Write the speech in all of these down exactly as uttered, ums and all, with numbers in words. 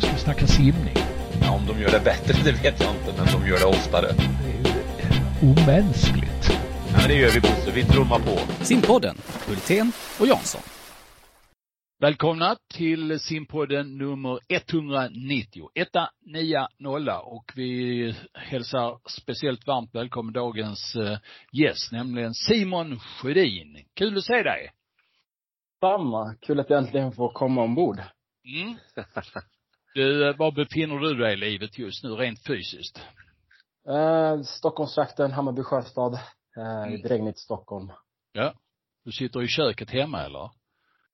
som ska snacka simning. Ja, om de gör det bättre, det vet jag inte, men de gör det oftare. Det är omänskligt. Ja, men det gör vi, Bosse. Vi trummar på. Simpodden, Hultén och Jansson. Välkomna till Simpodden nummer etthundranittio. ett nio noll. Och vi hälsar speciellt varmt välkommen dagens gäst, nämligen Simon Sjödin. Kul att se dig. Samma. Kul att jag äntligen får komma ombord. Mm. Du, var befinner du dig i livet just nu rent fysiskt? Eh, Stockholmsvakten, Hammarby Sjöstad. Eh, mm. Regnigt Stockholm. Ja. Du sitter i köket hemma eller?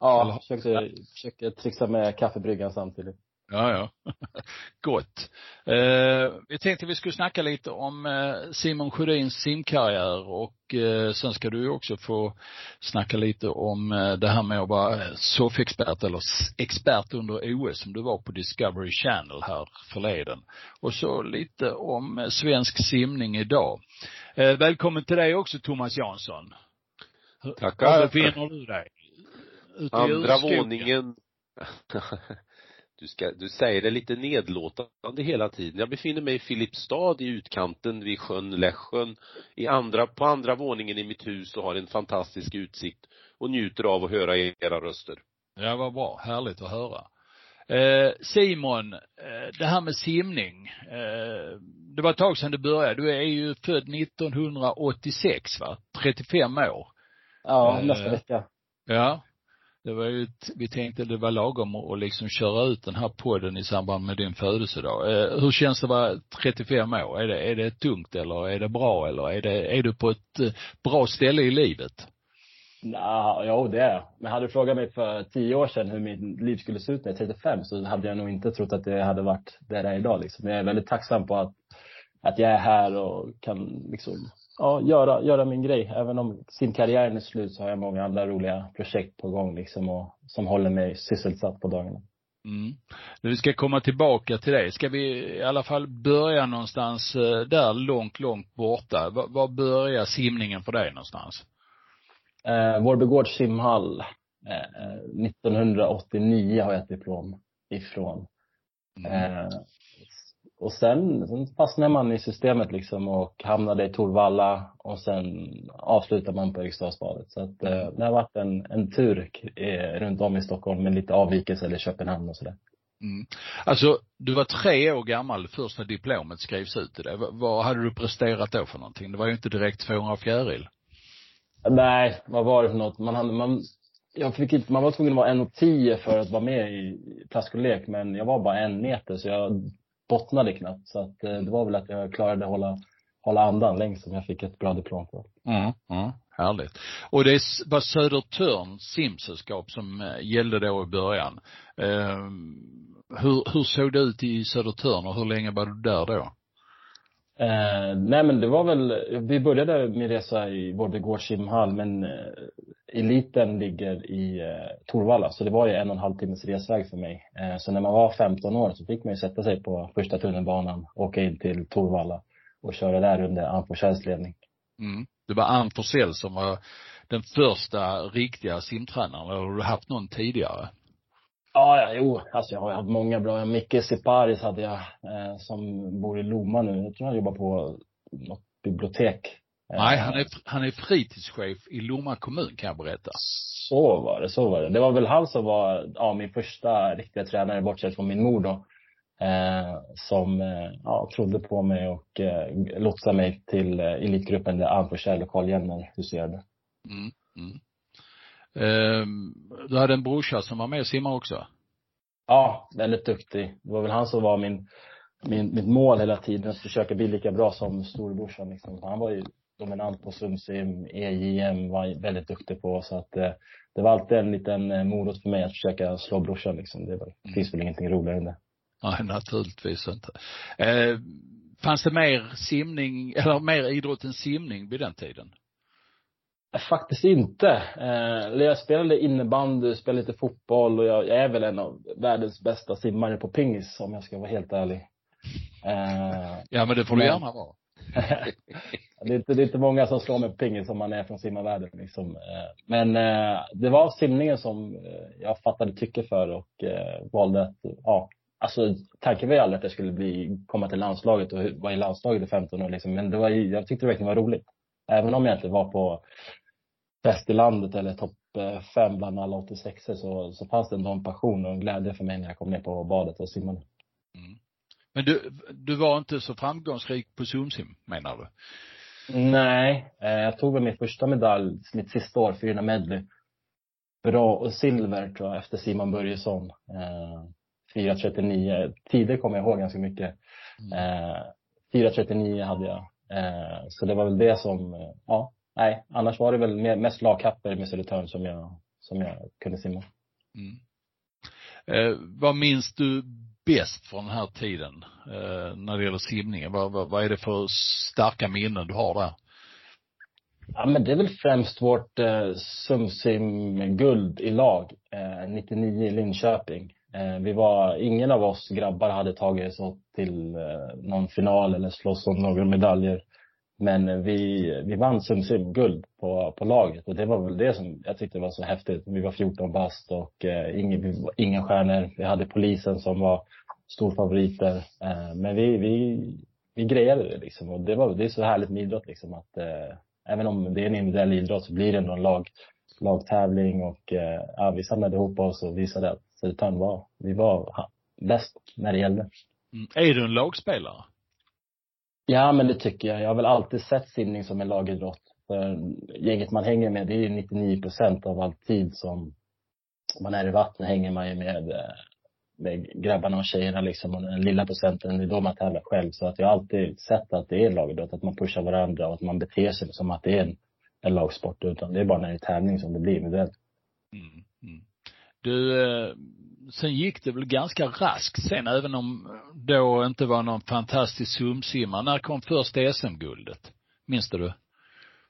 Ja, försöker, försöker trixa med kaffebryggan samtidigt. Ja, ja. Gott. Eh, vi tänkte vi skulle snacka lite om eh, Simon Sjödins simkarriär. Och eh, sen ska du också få snacka lite om eh, det här med att vara soffexpert eller expert under O S som du var på Discovery Channel här förleden. Och så lite om eh, svensk simning idag. Eh, välkommen till dig också, Thomas Jansson. Tackar. Hur finner du dig? Andra våningen. Du, ska, du säger det lite nedlåtande hela tiden. Jag befinner mig i Filippstad i utkanten vid sjön Läschön. I andra, på andra våningen i mitt hus och har en fantastisk utsikt. Och njuter av att höra era röster. Ja, vad bra. Härligt att höra. Eh, Simon, eh, det här med simning. Eh, det var ett tag sedan du började. Du är ju född nittonhundraåttiosex, va? trettiofem år. Ja, nästa vecka. Eh, ja. Det var ju, vi tänkte det var lagom att liksom köra ut den här podden i samband med din födelsedag. Eh, hur känns det att vara trettiofem år? Är det, är det tungt eller är det bra? Eller är, det, är du på ett bra ställe i livet? Nah, ja, det är. Men hade du frågat mig för tio år sedan hur mitt liv skulle se ut när jag är trettiofem, så hade jag nog inte trott att det hade varit där det är idag. Liksom. Jag är väldigt tacksam på att, att jag är här och kan liksom... Ja, göra, göra min grej. Även om simkarriären är slut så har jag många andra roliga projekt på gång liksom och, som håller mig sysselsatt på dagarna. Mm. Vi ska komma tillbaka till dig. Ska vi i alla fall börja någonstans där långt, långt borta. Var, var börjar simningen för dig någonstans? Eh, Vårbygård simhall. Eh, nittonhundraåttionio har jag ett diplom ifrån. Mm. Eh, Och sen, sen fastnade man i systemet liksom och hamnade i Torvalla och sen avslutade man på Ekstadsbadet. Så att, eh, det har varit en, en tur eh, runt om i Stockholm med lite avvikelse eller Köpenhamn och sådär. Mm. Alltså, du var tre år gammal första diplomet skrevs ut i det. V- vad hade du presterat då för någonting? Det var ju inte direkt tvåhundra fjäril. Nej, vad var det för något? Man hade... Man... Jag fick inte, man var tvungen att vara en och tio för att vara med i plaskolek, men jag var bara en meter så jag bottnade knappt. Så att, eh, det var väl att jag klarade att hålla, hålla andan längst som jag fick ett bra diplom på. Mm, mm, härligt. Och det var Södertörns simsällskap som eh, gällde då i början. Eh, hur, hur såg det ut i Södertörn och hur länge var du där då? Eh, nej men det var väl, vi började min resa i Vårbygård simhall, men eh, eliten ligger i eh, Torvalla, så det var ju en och en halv timmes resväg för mig. Eh, så när man var femton år så fick man ju sätta sig på första tunnelbanan, åka in till Torvalla och köra där under Arne Forsells ledning. Mm. Det var Arne Forsell som var den första riktiga simtränaren, eller har du haft någon tidigare? Ja, ja, jo. Alltså jag har haft många bra. Mickey Ziparis hade jag eh, som bor i Loma nu. Jag tror han jobbar på något bibliotek. Nej, han är, han är fritidschef i Loma kommun kan jag berätta. Så var det, så var det. Det var väl han som var ja, min första riktiga tränare bortsett från min mor då. Eh, som ja, trodde på mig och eh, lotsade mig till eh, elitgruppen där Arne Forsell och Carl Jenner huserade. Mm, mm. Um, du hade en brorsa som var med och simma också. Ja, väldigt duktig. Det var väl han som var min, min, mitt mål hela tiden, att försöka bli lika bra som storbrorsan liksom. Han var ju dominant på sumsim, E J M var väldigt duktig på. Så att eh, det var alltid en liten morot för mig att försöka slå brorsan liksom. Det, var, det finns väl mm. ingenting roligare än det. Nej, naturligtvis inte. eh, Fanns det mer simning eller mer idrott än simning vid den tiden? Faktiskt inte. Jag spelade innebandy, spelade lite fotboll och jag är väl en av världens bästa simmare på pingis om jag ska vara helt ärlig. Ja, men det får du gärna vara. det, är inte, det är inte många som slår med pingis om man är från simmarvärlden. Liksom. Men det var simningen som jag fattade tycke för och valde att ja, Alltså tanken var ju aldrig att jag skulle bli, komma till landslaget och vara i landslaget i femton år liksom. Men det var, jag tyckte det verkligen var roligt. Även om jag inte var på bäst i landet eller topp fem bland alla åttiosex, så, så fanns det ändå en passion och en glädje för mig när jag kom ner på badet och simmade. Mm. Men du, du var inte så framgångsrik på zoomsim, menar du? Nej, eh, jag tog väl min första medalj mitt sista år, fyrahundra medley. Bra och silver tror jag, efter Simon Börjesson. Eh, fyra trettionio, tider kommer jag ihåg ganska mycket. Eh, fyra trettionio hade jag. Eh, så det var väl det som, eh, ja, nej. Annars var det väl mer, mest lagkapper med Södertörn som jag, som jag kunde simma. Mm. Eh, vad minns du bäst från den här tiden eh, när det gäller simningen? Vad, vad, vad är det för starka minnen du har där? Ja, men det är väl främst vårt eh, sumsim-guld i lag eh, nittionio i Linköping. Eh, vi var, ingen av oss grabbar hade tagit sig till eh, någon final eller slåss om några medaljer. Men vi, vi vann sumsim-guld på, på laget. Och det var väl det som jag tyckte var så häftigt. Vi var fjorton bast och eh, inga, inga stjärnor. Vi hade polisen som var storfavoriter. Eh, men vi, vi, vi grejade det liksom. Och det, var, det är så härligt med idrott liksom att... Eh, även om det är en individuell idrott så blir det ändå en lag, lagtävling. Och eh, ja, vi samlade ihop oss och visade att Södertörn var, vi var ja, bäst när det gällde. Mm. Är du en lagspelare? Ja, men det tycker jag. Jag har väl alltid sett simning som en lagidrott. För gänget man hänger med, det är ju nittionio procent av all tid som man är i vattnet hänger man ju med, med grabbarna och tjejerna. Liksom, och den lilla procenten, det är då man tävlar själv. Så att jag har alltid sett att det är en lagidrott, att man pushar varandra och att man beter sig som att det är en, en lagsport. Utan det är bara när det är tävling som det blir med det. Mm, mm. Du, sen gick det väl ganska raskt sen, även om då inte var någon fantastisk sumsimma. När kom första S M-guldet? Minns du?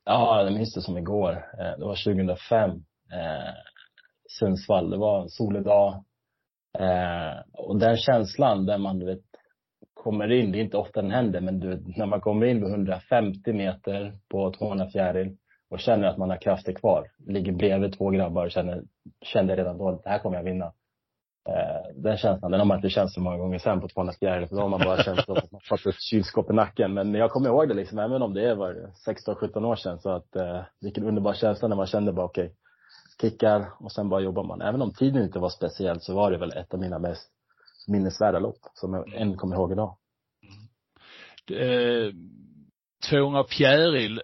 Ja, jag minns det som igår. Det var tjugohundrafem. Eh, Sundsvall, det var en solig dag. Eh, och den känslan där man du vet, kommer in, det är inte ofta den händer, men du vet, när man kommer in på hundrafemtio meter på tvåhundra fjäril och känner att man har krafter kvar, ligger bredvid två grabbar och känner, kände redan då att det här kommer jag vinna. Eh, den känslan, den har man inte känt så många gånger sen på tvåhundra fjäril, för då har man bara känt att man fått ett kylskåp i nacken. Men jag kommer ihåg det liksom, även om det var sexton sjutton år sedan, så att eh, vilken underbar känsla när man kände bara okej. Okay, kickar och sen bara jobbar man. Även om tiden inte var speciell så var det väl ett av mina mest minnesvärda lopp som jag än kommer ihåg idag. tvåhundra fjäril,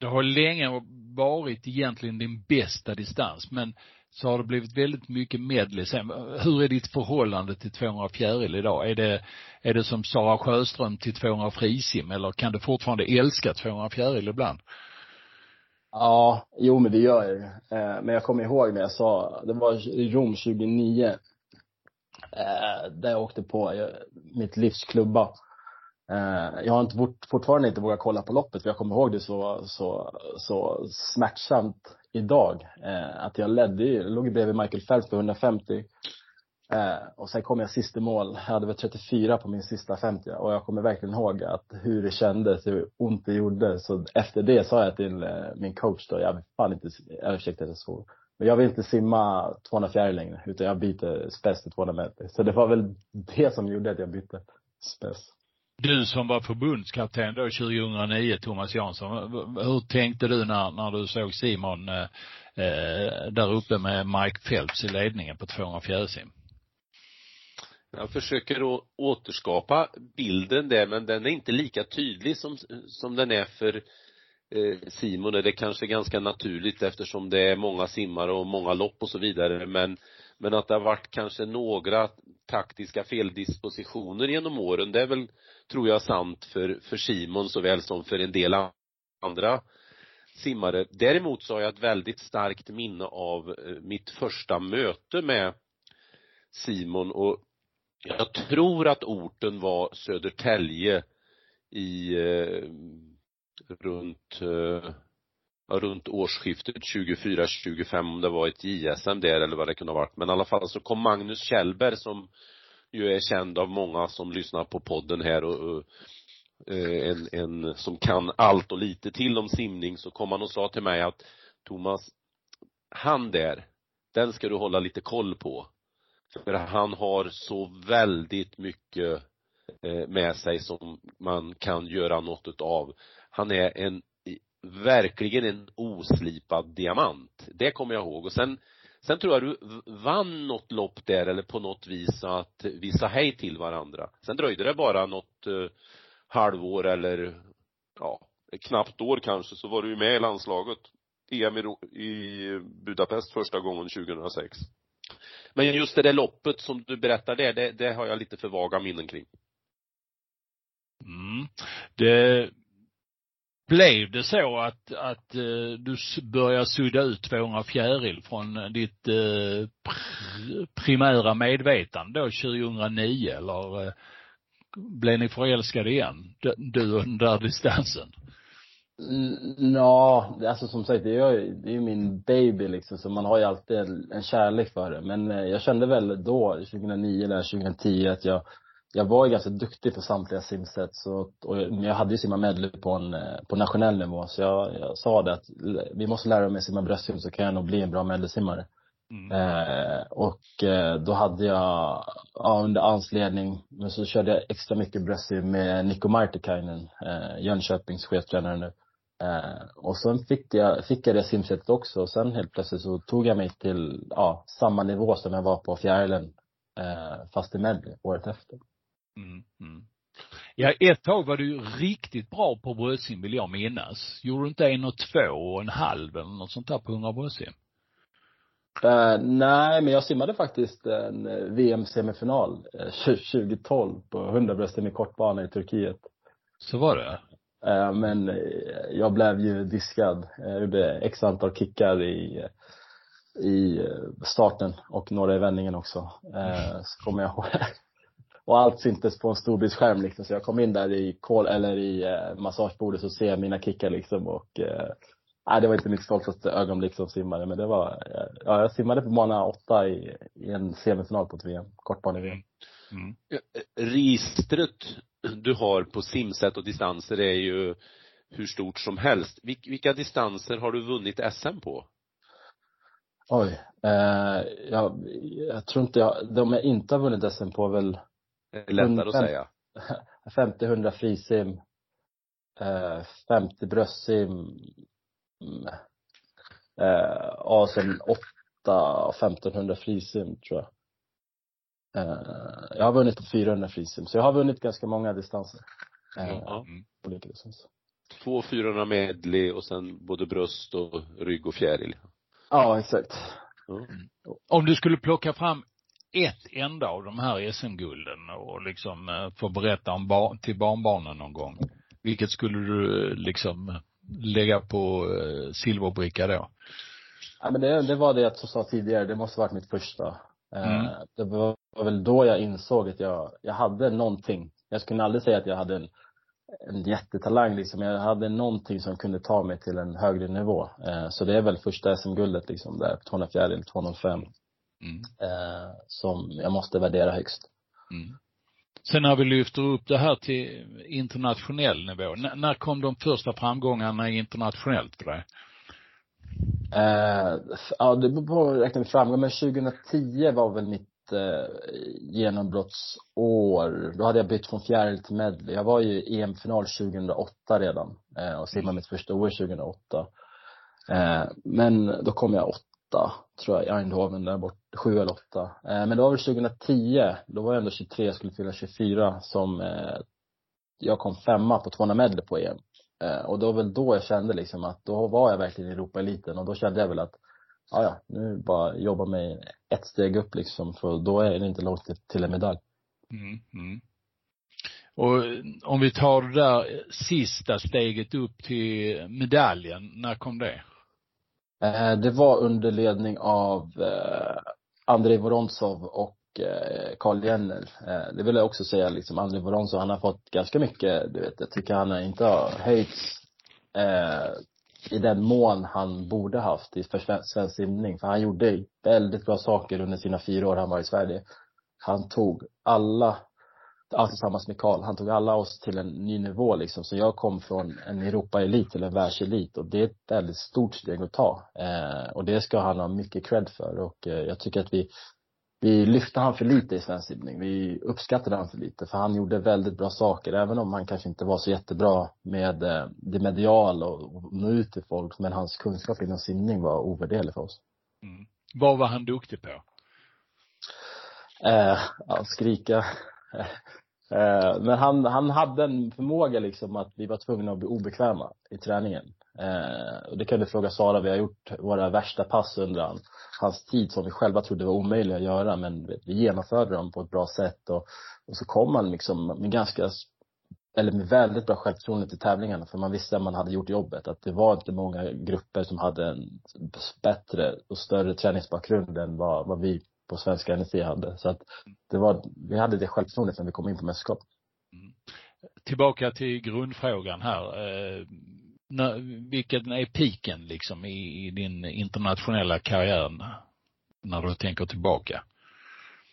det har länge varit egentligen din bästa distans, men så har det blivit väldigt mycket medley sen. Hur är ditt förhållande till tvåhundra fjäril idag? Är det, är det som Sara Sjöström till tvåhundra frisim, eller kan du fortfarande älska tvåhundra fjäril ibland? Ja, jo men det gör jag ju. Eh, men jag kommer ihåg när jag sa, det var i Rom tjugonio eh, där jag åkte på jag, mitt livsklubba. Eh, jag har inte fort, fortfarande inte vågat kolla på loppet, för jag kommer ihåg det så, så, så smärtsamt idag. Eh, att jag ledde, jag låg bredvid Michael Phelps på hundrafemtio. Eh, och sen kom jag sista mål, jag hade väl trettiofyra på min sista femtio. Och jag kommer verkligen ihåg att hur det kändes, hur ont det gjorde. Så efter det sa jag till eh, min coach då, jag vill fan inte, jag ursäkta det så, men jag vill inte simma tvåhundra fjäril längre, utan jag byter spets till tvåhundra meter. Så det var väl det som gjorde att jag bytte spets. Du som var förbundskapten då tjugohundranio, Thomas Jansson, hur tänkte du när, när du såg Simon eh, där uppe med Mike Phelps i ledningen på tvåhundra fjäril sim? Jag försöker att återskapa bilden där, men den är inte lika tydlig som, som den är för eh, Simon. Det är kanske ganska naturligt eftersom det är många simmare och många lopp och så vidare. Men, men att det har varit kanske några taktiska feldispositioner genom åren, det är väl, tror jag, sant för, för Simon såväl som för en del andra simmare. Däremot så har jag ett väldigt starkt minne av mitt första möte med Simon, och jag tror att orten var Södertälje i eh, runt, eh, runt årsskiftet tjugofyra tjugofem, om det var ett J S M där eller vad det kunde ha varit. Men i alla fall så kom Magnus Kjellberg, som ju är känd av många som lyssnar på podden här, och, och eh, en, en som kan allt och lite till om simning, så kom han och sa till mig att Thomas, han där, den ska du hålla lite koll på. För han har så väldigt mycket med sig som man kan göra något av. Han är en verkligen en oslipad diamant. Det kommer jag ihåg. Och sen, sen tror jag du vann något lopp där, eller på något vis att vi sa hej till varandra. Sen dröjde det bara något eh, halvår eller ja, knappt år kanske, så var du med i landslaget. E M i Budapest första gången tjugohundrasex. Men just det där loppet som du berättar där, det, det har jag lite för vaga minnen kring. Mm. Det blev det så att, att du började sudda ut tvåhundra fjäril från ditt eh, pr- primära medvetande då tjugohundranio, eller eh, blev ni förälskade igen, du under distansen? Ja, alltså som sagt, det är ju, det är ju min baby liksom, så man har ju alltid en kärlek för det. Men jag kände väl då, tjugohundranio eller tjugohundratio, att jag, jag var ju ganska duktig på samtliga simset. Så, och jag hade ju simma medley på, en, på nationell nivå. Så jag, jag sa det att vi måste lära mig simma bröstsim, så kan jag nog bli en bra medleysimmare. Mm. Eh, och eh, då hade jag ja, under ansledning, men så körde jag extra mycket bröstsim med Niko Martikainen, eh, Jönköpings cheftränare nu. Eh, och sen fick jag, fick jag det simsättet också, och sen helt plötsligt så tog jag mig till ja, samma nivå som jag var på fjärilen, eh, fast i medley året efter. Mm, mm. Ja, ett tag var du riktigt bra på bröstsim, vill jag minnas. Gjorde du inte en och två och en halv eller något sånt där på hundra bröstsim? Uh, nej, men jag simmade faktiskt en V M-semifinal tjugotolv på hundra bröstsim i kortbana i Turkiet. Så var det? Uh, men jag blev ju diskad. Jag gjorde x antal kickar i, i starten och några i vändningen också. Uh, så kommer jag ihåg. Och allt syntes på en storbildsskärm liksom. Så jag kom in där i kol eller i uh, massagebordet och ser mina kickar liksom, och... Uh, nej, det var inte mitt stoltaste ögonblick som simmade, men det var, ja, jag simmade på bana åtta i, i en semifinal på ett V M, kortbana V M. Mm. Registret du har på simset och distanser är ju hur stort som helst. Vil- vilka distanser har du vunnit S M på? Oj, eh, jag, jag tror inte jag, de jag inte har vunnit S M på väl... Det är lättare att säga. femtio hundra frisim, eh, femtio bröstsim... Mm. Eh, ja, sen åtta femtonhundra frisim tror jag. Eh, jag har vunnit på fyrahundra frisim, så jag har vunnit ganska många distanser. Eh, ja. Olika distanser. Två fyrahundra medley och sen både bröst och rygg och fjäril. Ja, exakt. Mm. Om du skulle plocka fram ett enda av de här S M-gulden och liksom få berätta om bar- till barnbarnen någon gång, vilket skulle du liksom lägga på eh, silverbricka då? Ja, men det, det var det jag sa tidigare. Det måste ha varit mitt första. Eh, mm. Det var, var väl då jag insåg att jag, jag hade någonting. Jag skulle aldrig säga att jag hade en, en jättetalang liksom. Jag hade någonting som kunde ta mig till en högre nivå. Eh, så det är väl första S M-guldet liksom, där tvåhundrafyra eller tvåhundrafem. Mm. Eh, som jag måste värdera högst. Mm. Sen när vi lyfter upp det här till internationell nivå, N- när kom de första framgångarna internationellt för dig? Uh, ja, det beror på räkna framgång, men tjugohundratio var väl mitt uh, genombrottsår. Då hade jag bytt från fjäril till medley. Jag var ju i E M-final tjugohundraåtta redan uh, och simmade mitt första år tjugohundraåtta. Uh, men då kom jag åtta. Tror jag, i Eindhoven där bort, sju eller åtta. Eh, men det var väl tjugohundratio, då var jag ändå tjugotre, jag skulle fylla tjugofyra, som eh, jag kom femma på tvåhundra medley på E M. Eh, och då var väl då jag kände liksom att då var jag verkligen i Europa-eliten, och då kände jag väl att ja, nu bara jobba mig ett steg upp liksom, för då är det inte långt till en medalj. Mm, mm. Och om vi tar det där sista steget upp till medaljen, när kom det? Det var under ledning av eh, Andrej Vorontsov och eh, Carl Jenner. Eh, det vill jag också säga, liksom, Andrej Vorontsov, han har fått ganska mycket, du vet, jag tycker han inte har höjts eh, i den mån han borde haft i för svensk simning. För han gjorde väldigt bra saker under sina fyra år han var i Sverige. Han tog alla, alltså tillsammans med Carl, han tog alla oss till en ny nivå liksom. Så jag kom från en Europa-elit till en världselit, och det är ett väldigt stort steg att ta. Eh, och det ska han ha mycket cred för, och eh, jag tycker att vi vi lyfte han för lite i svensk simning. Vi uppskattade han för lite, för han gjorde väldigt bra saker, även om han kanske inte var så jättebra med det mediala och nå ut till folk, men hans kunskap inom simning var ovärderlig för oss. Mm. Vad var han duktig på? Eh, att skrika. Eh, men han, han hade en förmåga liksom att vi var tvungna att bli obekväma i träningen. Eh, och det kan du fråga Sara, vi har gjort våra värsta pass under han, hans tid som vi själva trodde var omöjliga att göra, men vi genomförde dem på ett bra sätt, och, och så kom han liksom med ganska eller med väldigt bra självförtroende till tävlingarna, för man visste att man hade gjort jobbet, att det var inte många grupper som hade en bättre och större träningsbakgrund än vad, vad vi på svenska N S C hade, så att det var, vi hade det självförtroendet när vi kom in på mästerskap. Mm. Tillbaka till grundfrågan här. Eh... Vilken är piken liksom i, i din internationella karriär när du tänker tillbaka?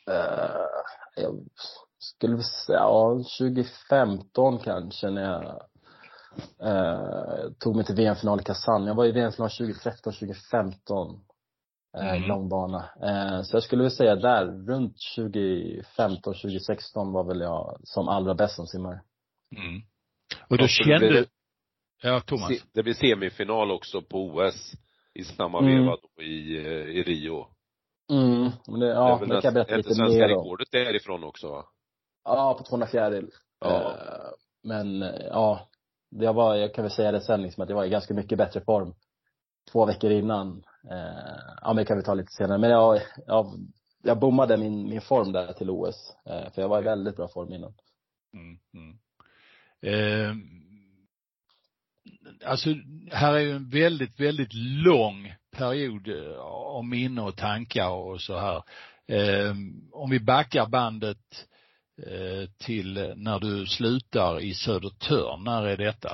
Uh, jag skulle säga ja, tjugofemton kanske, när jag uh, tog mig till V M-final i Kazan. Jag var i V M-final tjugotretton tjugofemton uh, mm. långbana. Uh, så jag skulle väl säga där runt tjugofemton tjugosexton var väl jag som allra bäst som simmare. Mm. Och då kände du... Ja, det blir semifinal också på O S i samma mm. veva då i, i Rio. Mm, men det, ja, det, det kan jag berätta lite mer om. Svenska rekordet därifrån också, va? Ja, på tvåhundrafjäril. Ja. Men ja, jag, var, jag kan väl säga det sen liksom, att jag var i ganska mycket bättre form två veckor innan. Ja, men det kan vi ta lite senare. Men jag, jag, jag bommade min, min form där till O S, för jag var i väldigt bra form innan. Mm, mm. Eh... Alltså här är ju en väldigt, väldigt lång period av minne och tankar och så här. Eh, om vi backar bandet eh, till när du slutar i Södertörn, när är detta?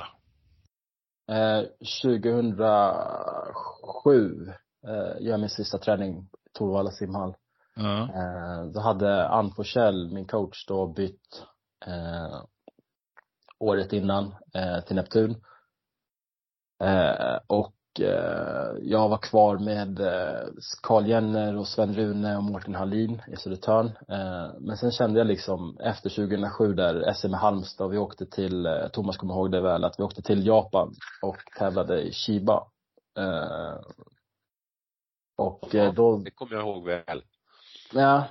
Eh, tjugohundrasju eh, gör min sista träning Torvalla simhall. Mm. Eh, då hade Arne Forsell, min coach, då bytt eh, året innan eh, till Neptun. Eh, och eh, jag var kvar med eh, Carl Jenner och Sven Rune och Mårten Hallin i Södertörn. eh, Men sen kände jag liksom efter tjugohundrasju där S M i Halmstad, vi åkte till, eh, Thomas kommer ihåg det väl, att vi åkte till Japan och tävlade i Shiba. eh, Och eh, då det kommer jag ihåg väl. Ja.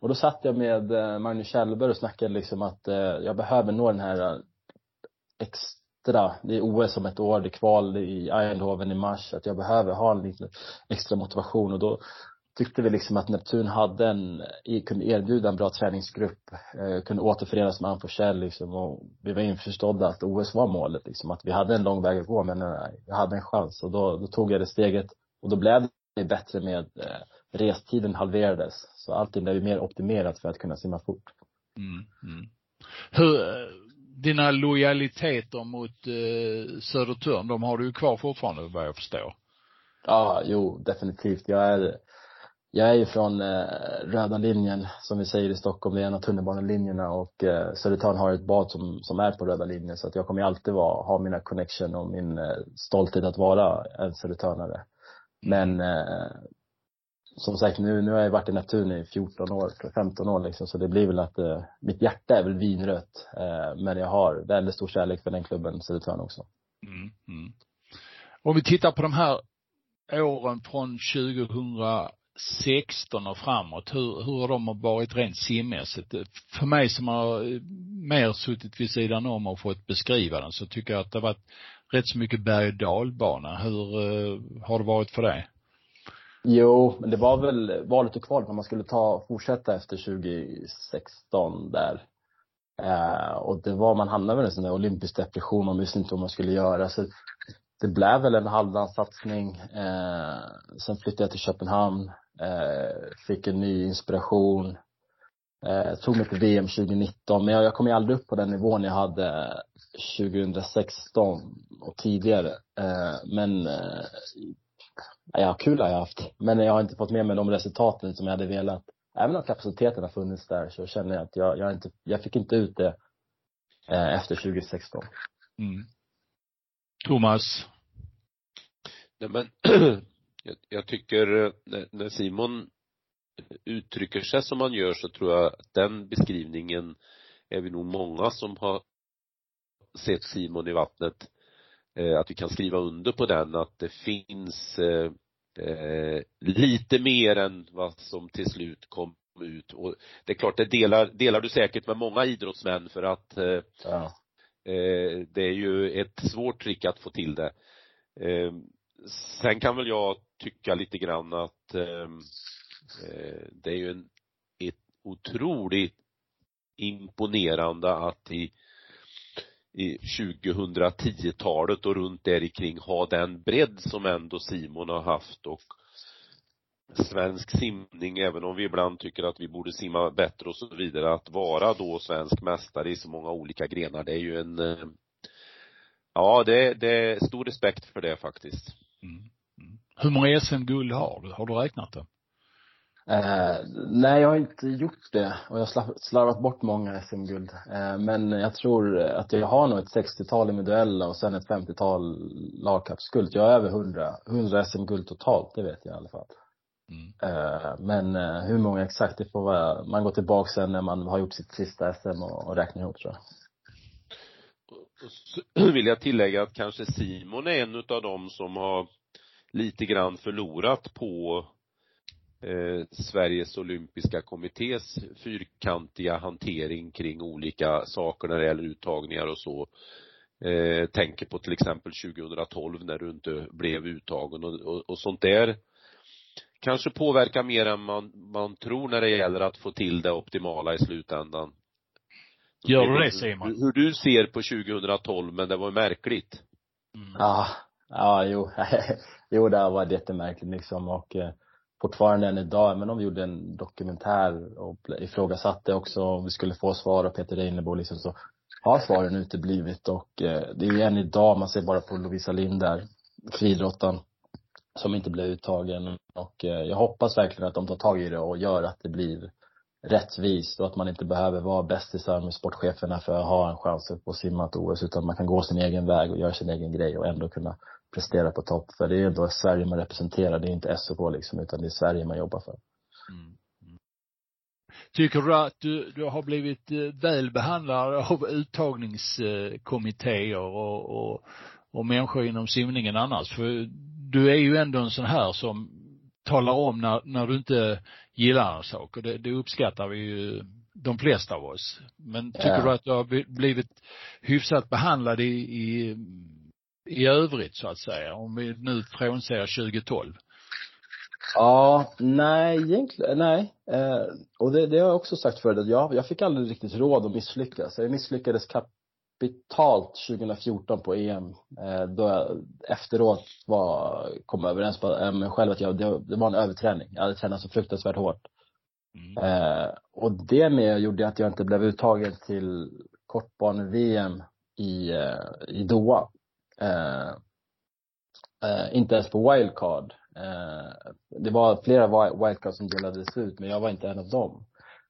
Och då satt jag med eh, Magnus Kjellberg och snackade liksom att eh, jag behöver nå den här extra. Det är O S om ett år, det är kval i Eindhoven i mars, att jag behöver ha en liten extra motivation. Och då tyckte vi liksom att Neptun hade en, kunde erbjuda en bra träningsgrupp, eh, kunde återförenas med Arne Forsell liksom, och vi var införstådda att O S var målet liksom, att vi hade en lång väg att gå, men nej, jag hade en chans. Och då, då tog jag det steget, och då blev det bättre med eh, restiden halverades, så allting blev mer optimerat för att kunna simma fort. Mm, mm. Hur... Dina lojaliteter mot eh, Södertörn, de har du ju kvar fortfarande, vad jag förstår. Ja, jo, definitivt. Jag är, jag är ju från eh, röda linjen, som vi säger i Stockholm. Det är en av tunnelbanelinjerna, och eh, Södertörn har ett bad som, som är på röda linjen. Så att jag kommer alltid vara, ha mina connection och min eh, stolthet att vara en södertörnare. Men eh, som sagt, nu, nu har jag varit i Neptun i fjorton år, femton år liksom, så det blir väl att eh, mitt hjärta är väl vinrött, eh, men jag har väldigt stor kärlek för den klubben Södertörn också. Mm, mm. Om vi tittar på de här åren från tjugohundrasexton och framåt, hur, hur har de varit rent simmässigt? För mig som har mer suttit vid sidan om och fått beskriva den, så tycker jag att det har varit rätt så mycket berg- och dalbana. Hur eh, har det varit för dig? Jo, men det var väl valet och kvalet när man skulle ta fortsätta efter tjugohundrasexton där. Eh, och det var, man hamnade väl en sån där olympisk depression, man visste inte vad man skulle göra. Så det blev väl en halvdanssatsning. Eh, sen flyttade jag till Köpenhamn, eh, fick en ny inspiration. Eh, tog mig till V M tjugonitton, men jag, jag kom ju aldrig upp på den nivån jag hade tjugohundrasexton och tidigare. Eh, men... Eh, Ja, kul har jag haft, men jag har inte fått med mig de resultaten som jag hade velat. Även om kapaciteten har funnits där, så känner jag att jag, jag, inte, jag fick inte ut det eh, efter tjugohundrasexton. Mm. Thomas? Nej, men jag, jag tycker när Simon uttrycker sig som man gör, så tror jag att den beskrivningen är vi nog många som har sett Simon i vattnet, eh, att vi kan skriva under på den, att det finns eh, eh, lite mer än vad som till slut kom ut. Och det är klart, det delar, delar du säkert med många idrottsmän, för att eh, ja. eh, det är ju ett svårt trick att få till det. Eh, sen kan väl jag tycka lite grann att eh, det är ju en, ett otroligt imponerande att i, i tjugohundratiotalet och runt där kring ha den bredd som ändå Simon har haft. Och svensk simning, även om vi ibland tycker att vi borde simma bättre och så vidare, att vara då svensk mästare i så många olika grenar, det är ju en, ja, det, det är stor respekt för det faktiskt. Mm. Mm. Hur många S M-guld har du? Har du räknat det? Eh, nej, jag har inte gjort det, och jag har slarvat bort många S M-guld, eh, men jag tror att jag har nog ett sextiotal individuella och sen ett femtiotal lagkappsguld. Jag är över hundra, hundra S M-guld totalt, det vet jag i alla fall. Mm. eh, Men eh, hur många exakt, det får vara, man går tillbaka sen när man har gjort sitt sista S M och, och räknar ihop, tror jag. Så vill jag tillägga att kanske Simon är en av dem som har lite grann förlorat på Eh, Sveriges olympiska kommittés fyrkantiga hantering kring olika saker när det gäller uttagningar och så. Eh, tänker på till exempel tjugotolv när du inte blev uttagen, och, och, och sånt där kanske påverkar mer än man, man tror när det gäller att få till det optimala i slutändan. Gör du det, Simon? Hur, hur du ser på tjugotolv, men det var märkligt. Mm. Ja, ja, jo. Jo, det var jättemärkligt liksom, och eh... fortfarande än idag, men om vi gjorde en dokumentär och ifrågasatte också om vi skulle få svar av Peter Reinebo liksom, så har svaren uteblivit. Och eh, det är ju än idag, man ser bara på Lovisa Lind där, friidrottaren som inte blev uttagen. Och eh, jag hoppas verkligen att de tar tag i det och gör att det blir rättvist, och att man inte behöver vara bäst tillsammans med sportcheferna för att ha en chans på simma till O S, utan man kan gå sin egen väg och göra sin egen grej och ändå kunna prestera på topp. För det är då Sverige man representerar, det är inte S O K liksom, utan det är Sverige man jobbar för. Mm. Tycker du att du, du har blivit välbehandlad av uttagningskommittéer och, och, och människor inom simningen annars? För du är ju ändå en sån här som talar om när, när du inte gillar en sak, och det, det uppskattar vi ju de flesta av oss. Men tycker ja. du att du har blivit hyfsat behandlad i, i i övrigt så att säga, om vi nu frånser tjugotolv? Ja, nej egentligen, nej. Eh, och det, det har jag också sagt förut, att jag, jag fick aldrig riktigt råd att misslyckas. Jag misslyckades kapitalt tjugofjorton på E M, eh, då jag efteråt var, kom överens på eh, men själv att jag, det, det var en överträning. Jag hade tränat så fruktansvärt hårt. Mm. Eh, och det med gjorde att jag inte blev uttagen till kortbane-V M i, eh, i Doha. Eh, eh, inte ens på wildcard. eh, Det var flera wildcards som delades ut, men jag var inte en av dem.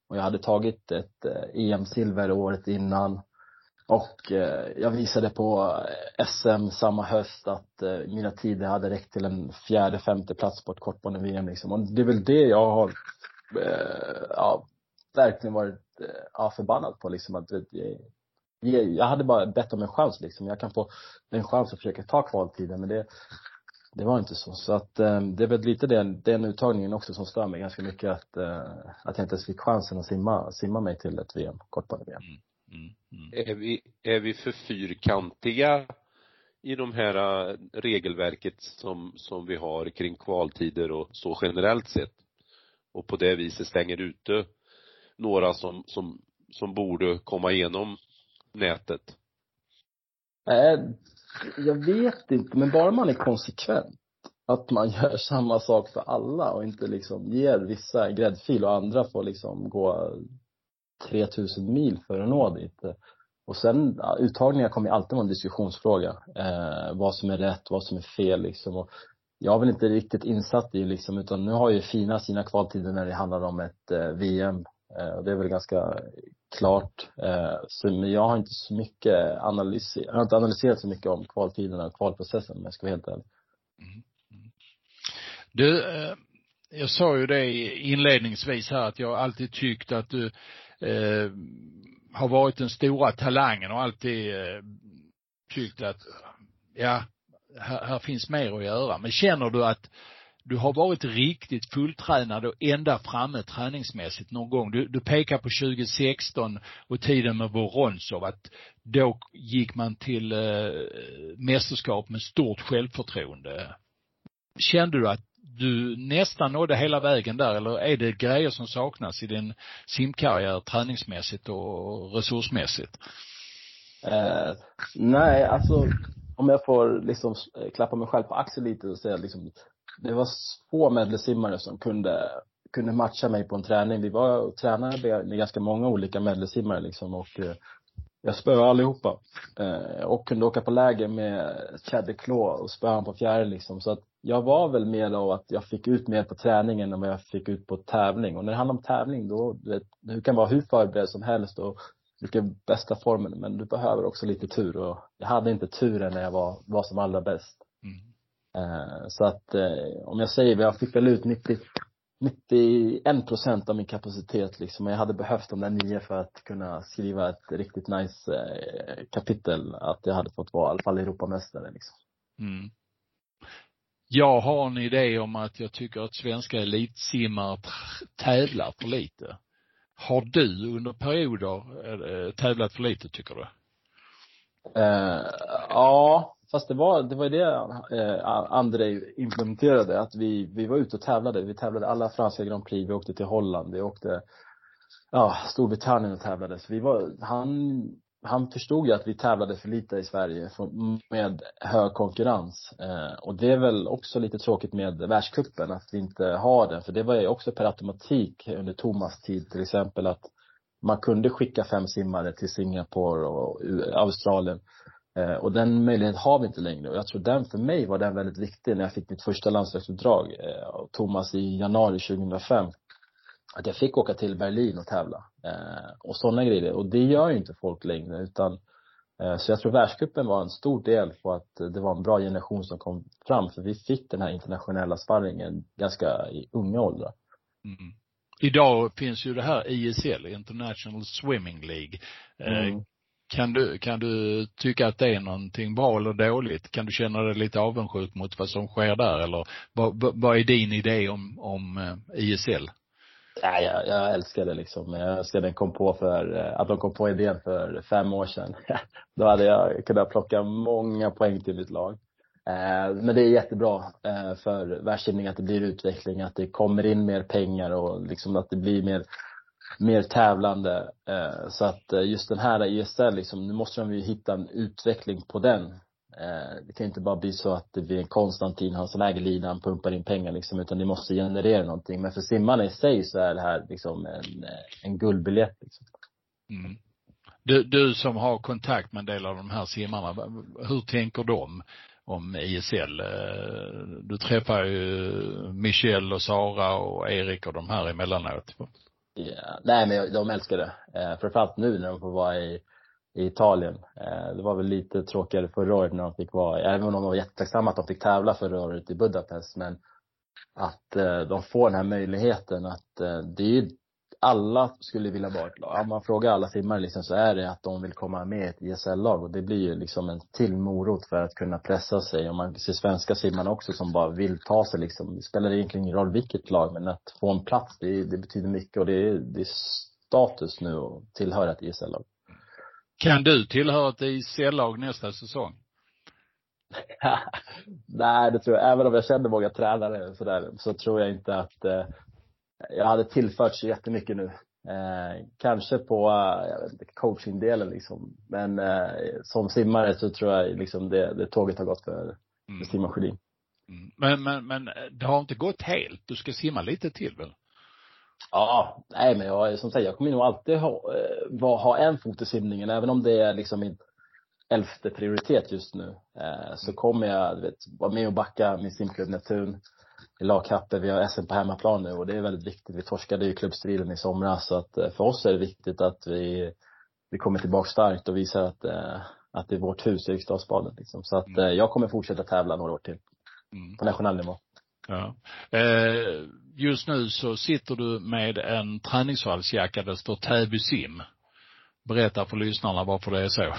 Och jag hade tagit ett eh, E M-silver året innan. Och eh, jag visade på S M samma höst att eh, mina tider hade räckt till en fjärde, femte plats på ett kortbane-V M liksom. Och det är väl det jag har eh, ja, verkligen varit eh, förbannad på liksom, att vet, jag, jag hade bara bett om en chans liksom. Jag kan få en chans att försöka ta kvaltiden, men det, det var inte så. Så att eh, det var lite den, den uttagningen också som stör mig ganska mycket, att, eh, att jag inte fick chansen att simma, simma mig till ett V M, kortbane-V M. Mm, mm, mm. Är vi, är vi för fyrkantiga i de här regelverket som, som vi har kring kvaltider och så generellt sett? Och på det viset stänger ute några som, som, som borde komma igenom nätet? Eh, jag vet inte, men bara man är konsekvent, att man gör samma sak för alla och inte liksom ger vissa gräddfil och andra får liksom gå tretusen mil för att nå dit. Och sen uttagningar kommer alltid vara en diskussionsfråga, eh, vad som är rätt, vad som är fel liksom. Och jag är väl inte riktigt insatt i liksom, utan nu har ju Fina sina kvaltider när det handlar om ett eh, V M. Det är väl ganska klart. Så, men jag har inte så mycket analyser, jag har inte analyserat så mycket om kvaltiderna och kvalprocessen, men jag ska vara helt ärlig. Mm. Du, jag sa ju det inledningsvis här att jag alltid tyckt att du eh, har varit den stora talangen och alltid eh, tyckt att ja, här, här finns mer att göra. Men känner du att du har varit riktigt fulltränad och ända framme träningsmässigt någon gång? Du, du pekar på tjugo sexton och tiden med Vorontsov, att då gick man till eh, mästerskap med stort självförtroende. Kände du att du nästan nådde hela vägen där, eller är det grejer som saknas i din simkarriär träningsmässigt och resursmässigt? Eh, nej, alltså om jag får liksom klappa mig själv på axeln lite och säga liksom, det var få medelsimmare som kunde, kunde matcha mig på en träning. Vi var och tränade med ganska många olika medelsimmare liksom, och eh, jag spöade allihopa eh, och kunde åka på läger med Chaddy Claw och spöade på fjärde liksom, så att jag var väl mer av att jag fick ut mer på träningen än vad jag fick ut på tävling. Och när det handlar om tävling då, du vet, du kan vara hur förberedd som helst och vilken bästa formen, men du behöver också lite tur. Och jag hade inte turen när jag var, var som allra bäst. Mm. Eh, så att eh, om jag säger jag fick väl ut nittio, nittioen procent av min kapacitet liksom. Jag hade behövt de där nio för att kunna skriva ett riktigt nice eh, kapitel. Att jag hade fått vara i alla fall Europamästare liksom. Mm. Jag har en idé om att jag tycker att svenska elitsimmar tävlar för lite. Har du under perioder tävlat för lite, tycker du? Eh, ja, fast det var det, var det eh, Andrej implementerade. Att vi, vi var ute och tävlade. Vi tävlade alla franska Grand Prix. Vi åkte till Holland. Vi åkte ja, Storbritannien och tävlade. Så vi var, han... Han förstod ju att vi tävlade för lite i Sverige med hög konkurrens. Eh, och det är väl också lite tråkigt med världscupen att vi inte har den. För det var ju också per automatik under Thomas tid till exempel, att man kunde skicka fem simmare till Singapore och Australien. Eh, och den möjligheten har vi inte längre. Och jag tror den för mig var den väldigt viktig när jag fick mitt första landslagsuppdrag eh, av Thomas i januari tjugohundrafem. Att jag fick åka till Berlin och tävla. Eh, och sådana grejer. Och det gör ju inte folk längre. Utan, eh, så jag tror världscupen var en stor del för att det var en bra generation som kom fram. För vi fick den här internationella sparringen ganska i unga åldrar. Mm. Idag finns ju det här I S L, International Swimming League. Eh, mm. kan, du, kan du tycka att det är någonting bra eller dåligt? Kan du känna dig lite avundsjuk mot vad som sker där? Eller vad, vad är din idé om, om I S L? Ja, jag, jag älskar det liksom. Jag älskar den kom på för, att de kom på idén för fem år sedan. Då hade jag kunnat plocka många poäng till mitt lag. Men det är jättebra för världssimning att det blir utveckling, att det kommer in mer pengar och liksom att det blir mer, mer tävlande. Så att just den här I S L, liksom, nu måste de ju hitta en utveckling på den. Det kan inte bara bli så att det blir en Konstantin, han som äger linan, pumpar in pengar liksom, utan det måste generera någonting. Men för simmarna i sig så är det här liksom en, en guldbiljett liksom. Mm. du, du som har kontakt med en del av de här simmarna, hur tänker de om I S L? Du träffar ju Michel och Sara och Erik och de här emellanåt. Yeah. Nej, men de älskar det, framförallt nu när de får vara i I Italien. Det var väl lite tråkigare förra året när de fick vara, även om de var jättetacksamma att de fick tävla förra året i Budapest, men att de får den här möjligheten, att det är ju, alla skulle vilja vara ett lag. Om man frågar alla simmare liksom, så är det att de vill komma med i ett I S L-lag, och det blir ju liksom en till morot för att kunna pressa sig. Och man ser svenska simmarna också som bara vill ta sig liksom, det spelar egentligen ingen roll vilket lag, men att få en plats, det, det betyder mycket, och det är, det är status nu att tillhöra ett I S L-lag. Kan du tillhöra ett I S L-lag nästa säsong? Nej, det tror jag. Även om jag känner många tränare så, där, så tror jag inte att eh, jag hade tillfört så jättemycket nu. Eh, kanske på eh, coachingdelen liksom. Men eh, som simmare så tror jag liksom det, det tåget har gått för, mm. för Simon Sjödin. Mm. Men, men, men det har inte gått helt. Du ska simma lite till väl? Ja, nej, men jag, som sagt, jag kommer nog alltid ha, ha en fot i simningen. Även om det är liksom min elfte prioritet just nu, eh, så kommer jag vet, vara med och backa min simklubb Neptun i lagkappen. Vi har S M på hemmaplan nu, och det är väldigt viktigt. Vi torskade ju klubbstriden i somras, så att för oss är det viktigt att vi, vi kommer tillbaka starkt och visar att, eh, att det är vårt hus i Ekstadsbadet liksom. Så att eh, jag kommer fortsätta tävla några år till på nationell nivå. Ja. Eh... just nu så sitter du med en träningsfallsjacka där står Täby Sim. Berätta för lyssnarna varför det är så.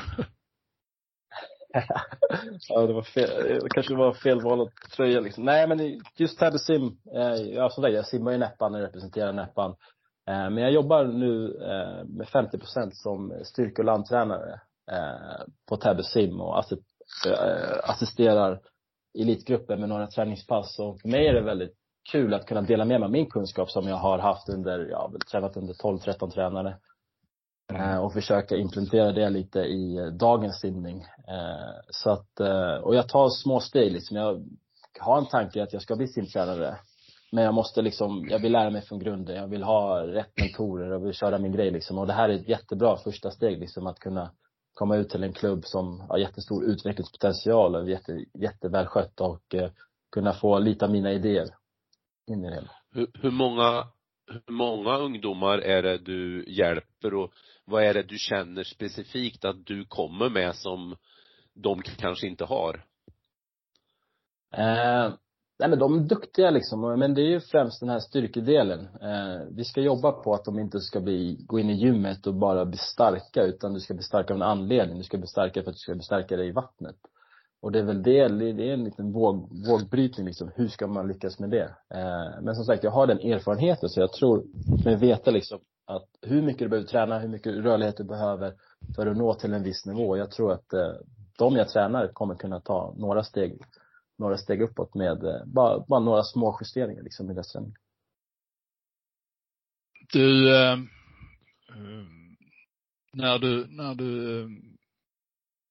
Ja, det var fel. Kanske det var fel val av tröja liksom. Nej, men just Täby Sim, eh, alltså där, jag simmar ju Näppan när jag representerar Näppan. Eh, men jag jobbar nu eh, med femtio procent som styrke- och landtränare eh, på Täby Sim och assist, eh, assisterar elitgruppen med några träningspass. Och för mig är det väldigt kul att kunna dela med mig av min kunskap som jag har haft under, jag har tränat under tolv tretton tränare. Och försöka implementera det lite i dagens simning. Så att, och jag tar små steg liksom. Jag har en tanke att jag ska bli simtränare, men jag måste liksom, jag vill lära mig från grunden. Jag vill ha rätt mentorer och vill köra min grej liksom. Och det här är ett jättebra första steg liksom, att kunna komma ut till en klubb som har jättestor utvecklingspotential och jätte, jättevälskött och kunna få lite av mina idéer in i det. Hur, hur många Hur många ungdomar är det du hjälper och vad är det du känner specifikt att du kommer med som de kanske inte har? Eh, nej men de är duktiga liksom, men det är ju främst den här styrkedelen. Eh, vi ska jobba på att de inte ska bli, gå in i gymmet och bara bli starka, utan du ska bli starka av en anledning. Du ska bli starka för att du ska bli starkare i vattnet. Och det är väl det, det är en liten våg, vågbrytning liksom. Hur ska man lyckas med det? Eh, men som sagt, jag har den erfarenheten, så jag tror mig veta liksom att hur mycket du behöver träna, hur mycket rörlighet du behöver för att nå till en viss nivå. Jag tror att eh, de jag tränar kommer kunna ta några steg, några steg uppåt med eh, bara, bara några små justeringar liksom i deras träning. Du, eh, när du, när du eh...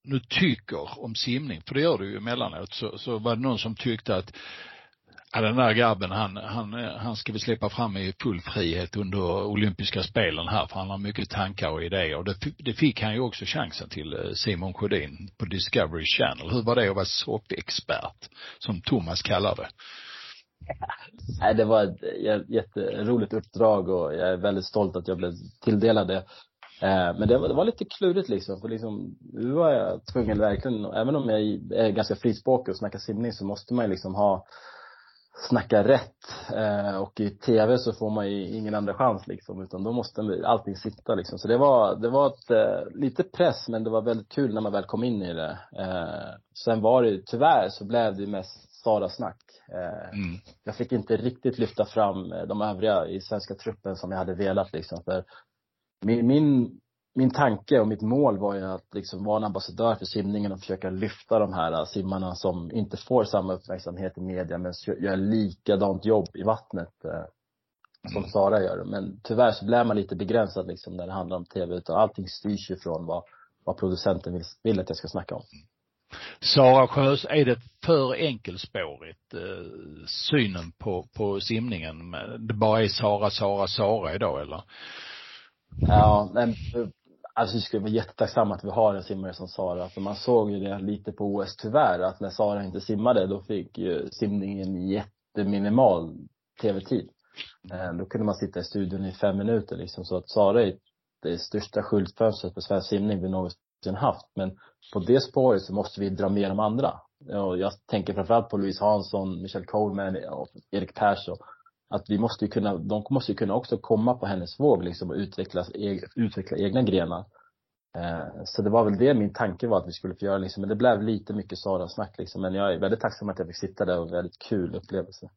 nu tycker om simning, för det gör du ju emellanåt, så, så var det någon som tyckte att ja, den där grabben, han, han, han ska vi släppa fram i full frihet under olympiska spelen här, för han har mycket tankar och idéer. Och det, det fick han ju också chansen till, Simon Sjödin på Discovery Channel. Hur var det att vara soppexpert, som Thomas kallade? Ja, det var ett jätteroligt uppdrag och jag är väldigt stolt att jag blev tilldelad det. Men det var, det var lite klurigt liksom, för liksom, nu var jag tvungen verkligen, även om jag är ganska frispråkig och snackar simning, så måste man liksom ha, snacka rätt. Och i tv så får man ju ingen andra chans liksom, utan då måste allting sitta liksom. Så det var, det var ett, lite press, men det var väldigt kul när man väl kom in i det. Sen var det, tyvärr så blev det mest Sara-snack. Mm. Jag fick inte riktigt lyfta fram de övriga i svenska truppen som jag hade velat liksom, för Min, min, min tanke och mitt mål var ju att liksom vara en ambassadör för simningen och försöka lyfta de här simmarna som inte får samma uppmärksamhet i media, men gör likadant jobb i vattnet eh, som mm. Sara gör. Men tyvärr så blir man lite begränsad liksom, när det handlar om tv, utan allting styrs ju från vad, vad producenten vill, vill att jag ska snacka om. Sara Sjös, är det för enkelspårigt eh, synen på, på simningen? Det bara är Sara, Sara, Sara idag, eller? Ja, men alltså, jag skulle vara jättetacksam att vi har en simmare som Sara, för man såg ju det lite på O S tyvärr, att när Sara inte simmade, då fick ju simningen jätteminimal tv-tid. Då kunde man sitta i studion i fem minuter liksom, så att Sara är det största skyltfönstret för svensk simning vi någonsin haft. Men på det spåret så måste vi dra med de andra, och jag tänker framförallt på Louise Hansson, Michael Phelps och Erik Persson. Att vi måste ju kunna, de måste ju kunna också komma på hennes våg liksom, och utvecklas, e, utveckla egna grenar. Eh, så det var väl det min tanke var att vi skulle få göra liksom. Men det blev lite mycket Sara-snack liksom. Men jag är väldigt tacksam att jag fick sitta där, och väldigt kul upplevelse.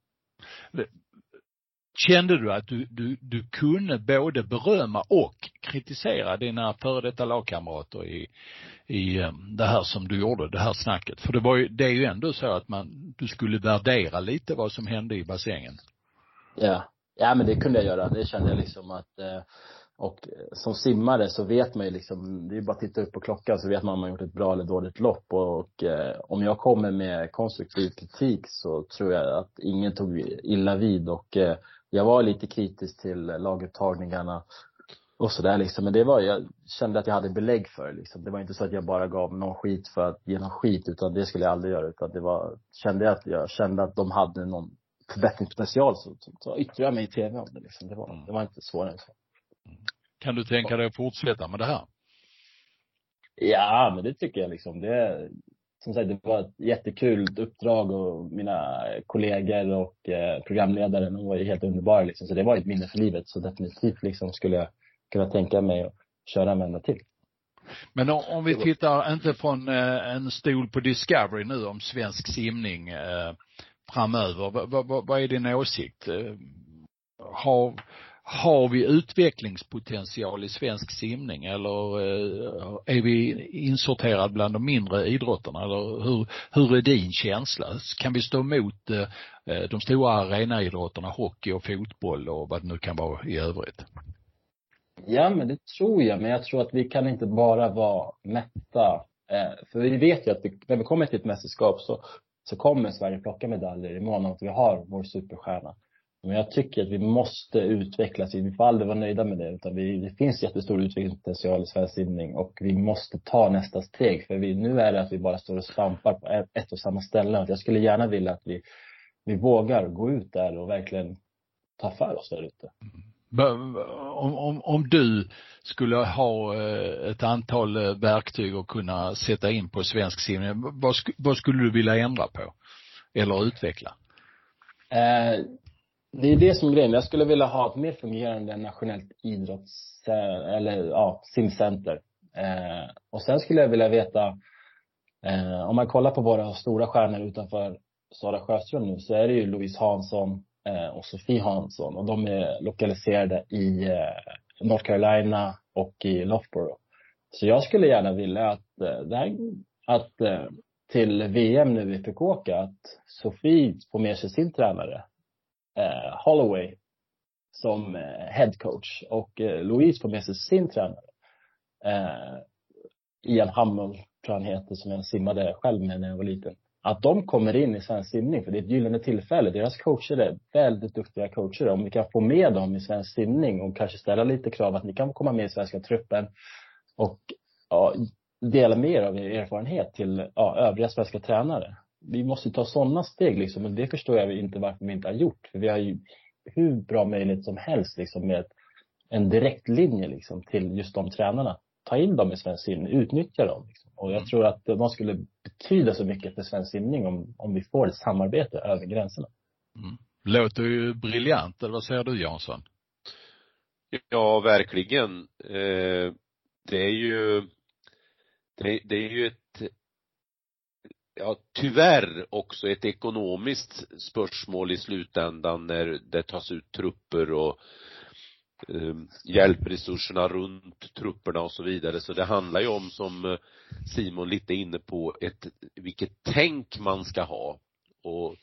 Kände du att du, du, du kunde både berömma och kritisera dina före detta lagkamrater i, i det här som du gjorde, det här snacket? För det, var ju, det är ju ändå så att man, du skulle värdera lite vad som hände i bassängen. Ja, ja, men det kunde jag göra. Det kände jag liksom att eh, och som simmare så vet man ju liksom, det är bara att titta upp på klockan så vet man om man gjort ett bra eller dåligt lopp, och, och eh, om jag kommer med konstruktiv kritik så tror jag att ingen tog illa vid, och eh, jag var lite kritisk till laguttagningarna och sådär liksom, men det var, jag kände att jag hade belägg för liksom. Det var inte så att jag bara gav någon skit för att ge någon skit, utan det skulle jag aldrig göra, utan det var, kände jag att jag kände att de hade någon förbättringspotential, så, så yttrade jag mig i tv om det liksom. Det var, det var inte svårare än så. Kan du tänka dig att fortsätta med det här? Ja, men det tycker jag liksom. Det, som sagt, det var ett jättekul uppdrag och mina kollegor och eh, programledare, de var ju helt underbara liksom. Så det var ett minne för livet, så definitivt liksom skulle jag kunna tänka mig att köra en vända till. Men om, om vi tittar inte från eh, en stol på Discovery nu om svensk simning eh, framöver, v- v- vad är din åsikt? Eh, har, har vi utvecklingspotential i svensk simning, eller eh, är vi insorterad bland de mindre idrotterna, eller hur, hur är din känsla? Kan vi stå emot eh, de stora arenaidrotterna, hockey och fotboll och vad det nu kan vara i övrigt? Ja, men det tror jag. Men jag tror att vi kan inte bara vara mätta. Eh, för vi vet ju att vi, när vi kommer till ett mästerskap så, så kommer Sverige plocka medaljer i mån att vi har vår superstjärna. Men jag tycker att vi måste utvecklas. Vi får aldrig vara nöjda med det. Utan vi, det finns jättestor utvecklingspotential i svensk simning. Och vi måste ta nästa steg. För vi, nu är det att vi bara står och stampar på ett, ett och samma ställe. Jag skulle gärna vilja att vi, vi vågar gå ut där och verkligen ta för oss där ute. Om, om, om du skulle ha ett antal verktyg och kunna sätta in på svensk simning, vad, vad skulle du vilja ändra på eller utveckla? Eh, det är det som är grejen. Jag skulle vilja ha ett mer fungerande nationellt idrotts eller ja, simcenter. Eh, och sen skulle jag vilja veta, eh, om man kollar på våra stora stjärnor utanför Sara Sjöström nu, så är det ju Louise Hansson och Sofie Hansson, och de är lokaliserade i North Carolina och i Loughborough. Så jag skulle gärna vilja att, att till V M nu i Pekåka, att Sofie får med sig sin tränare Holloway som head coach och Louise får med sig sin tränare Ian Hammel, tror han heter, som jag simmade själv med när jag var liten. Att de kommer in i svensk simning, för det är ett gyllene tillfälle. Deras coacher är väldigt duktiga coacher. Om vi kan få med dem i svensk simning och kanske ställa lite krav att ni kan komma med i svenska truppen och ja, dela med er av er erfarenhet till ja, övriga svenska tränare. Vi måste ta sådana steg liksom, och det förstår jag inte varför vi inte har gjort. För vi har ju hur bra möjlighet som helst liksom, med en direktlinje liksom, till just de tränarna. Ta in dem i svensk simning, utnyttja dem liksom. Och jag tror att de skulle betyda så mycket för svensk simning om, om vi får ett samarbete över gränserna. Mm. Låter ju briljant, eller vad säger du, Jansson? Ja, verkligen. Eh, det är ju det, det är ju ett ja, tyvärr också ett ekonomiskt spörsmål i slutändan när det tas ut trupper och hjälpresurserna runt trupperna och så vidare. Så det handlar ju om, som Simon lite inne på, ett, vilket tänk man ska ha. Och,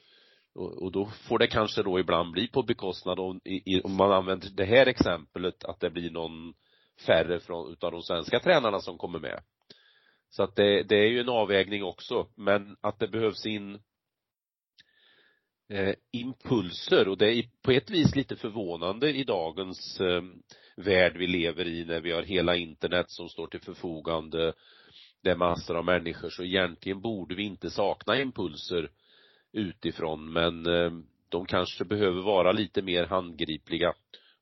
och, och då får det kanske då ibland bli på bekostnad om, i, om man använder det här exemplet att det blir någon färre från, utav de svenska tränarna som kommer med. Så att det, det är ju en avvägning också. Men att det behövs in Eh, impulser, och det är på ett vis lite förvånande i dagens eh, värld vi lever i, när vi har hela internet som står till förfogande, det är massor av människor, så egentligen borde vi inte sakna impulser utifrån, men eh, de kanske behöver vara lite mer handgripliga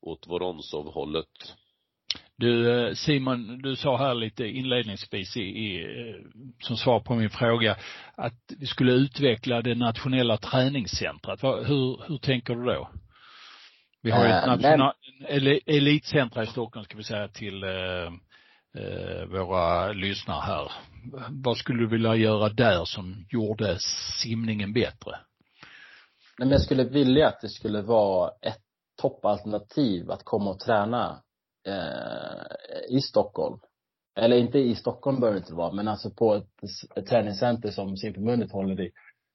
åt Voronsov-hållet. Du, Simon, du sa här lite inledningsvis i, i, som svar på min fråga att vi skulle utveckla det nationella träningscentret. Hur, hur tänker du då? Vi har äh, ett national, men... elitcentra i Stockholm, ska vi säga till eh, våra lyssnare här. Vad skulle du vilja göra där som gjorde simningen bättre? Nej, men jag skulle vilja att det skulle vara ett toppalternativ att komma och träna i Stockholm. Eller inte i Stockholm bör det inte vara, men alltså på ett, ett träningscenter som Simförbundet håller i,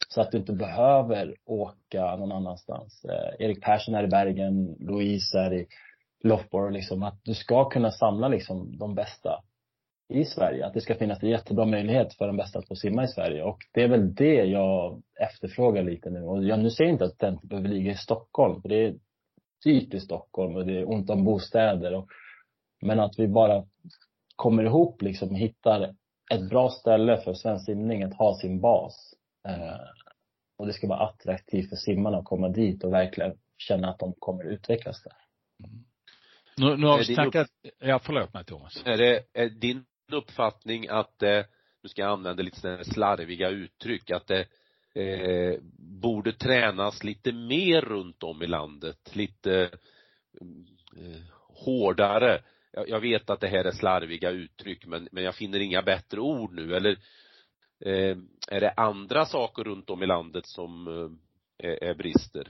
så att du inte behöver åka någon annanstans. eh, Erik Persson är i Bergen, Louise är i Loughborough liksom, att du ska kunna samla liksom, de bästa i Sverige, att det ska finnas en jättebra möjlighet för de bästa att få simma i Sverige. Och det är väl det jag efterfrågar lite nu, och jag nu ser inte att den behöver ligga i Stockholm, för det är dyrt i Stockholm och det är ont om bostäder och, men att vi bara kommer ihop liksom, hittar ett bra ställe för svensk simning att ha sin bas, eh, och det ska vara attraktivt för simmarna att komma dit och verkligen känna att de kommer utvecklas där. Mm. Nu, nu har vi snackat upp... ja, förlåt mig, Thomas. Är det är din uppfattning att eh, nu ska jag använda lite slarviga uttryck, att det eh, borde tränas lite mer runt om i landet, lite eh, hårdare. Jag, jag vet att det här är slarviga uttryck, men, men jag finner inga bättre ord nu. Eller eh, är det andra saker runt om i landet som eh, är, är brister?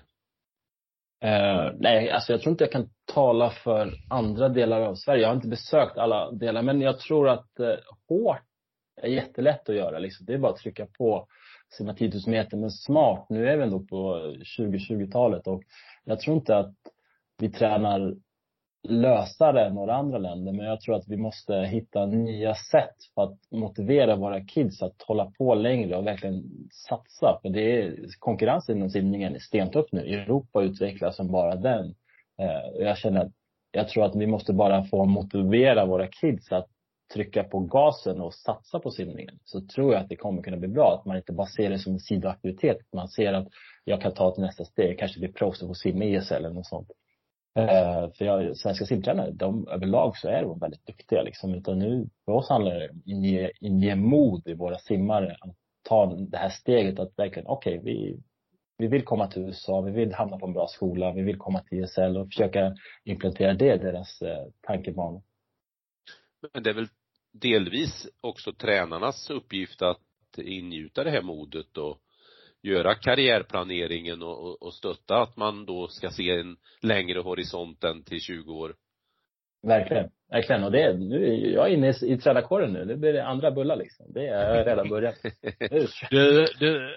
Uh, nej, alltså jag tror inte jag kan tala för andra delar av Sverige. Jag har inte besökt alla delar, men jag tror att uh, hårt är jättelätt att göra. Liksom. Det är bara att trycka på sina tio tusen meter, men smart. Nu är vi ändå på tjugo tjugotalet och jag tror inte att vi tränar lösare än några andra länder, men jag tror att vi måste hitta nya sätt för att motivera våra kids att hålla på längre och verkligen satsa. För det är, konkurrensen inom simningen är stent upp nu. Europa utvecklas som bara den. Eh, jag känner att jag tror att vi måste bara få motivera våra kids att trycka på gasen och satsa på simningen. Så tror jag att det kommer kunna bli bra. Att man inte bara ser det som en sidoaktivitet. Man ser att jag kan ta ett nästa steg. Kanske bli proffs och sim E S L eller något sånt. Uh, för jag, svenska simtränare, de överlag så är de väldigt duktiga liksom, utan nu för oss handlar det om inge, inge mod i våra simmare att ta det här steget att verkligen okej, okay, vi, vi vill komma till U S A, vi vill hamna på en bra skola, vi vill komma till E S L och försöka implementera det i deras eh, tankebanor. Men det är väl delvis också tränarnas uppgift att ingjuta det här modet och göra karriärplaneringen och, och, och stötta att man då ska se en längre horisont än till tjugo år. Verkligen, verkligen. Och det är, nu, jag är inne i, i tränarkåren nu. Nu blir det andra bullar liksom. Det är jag redan börjat. du, du,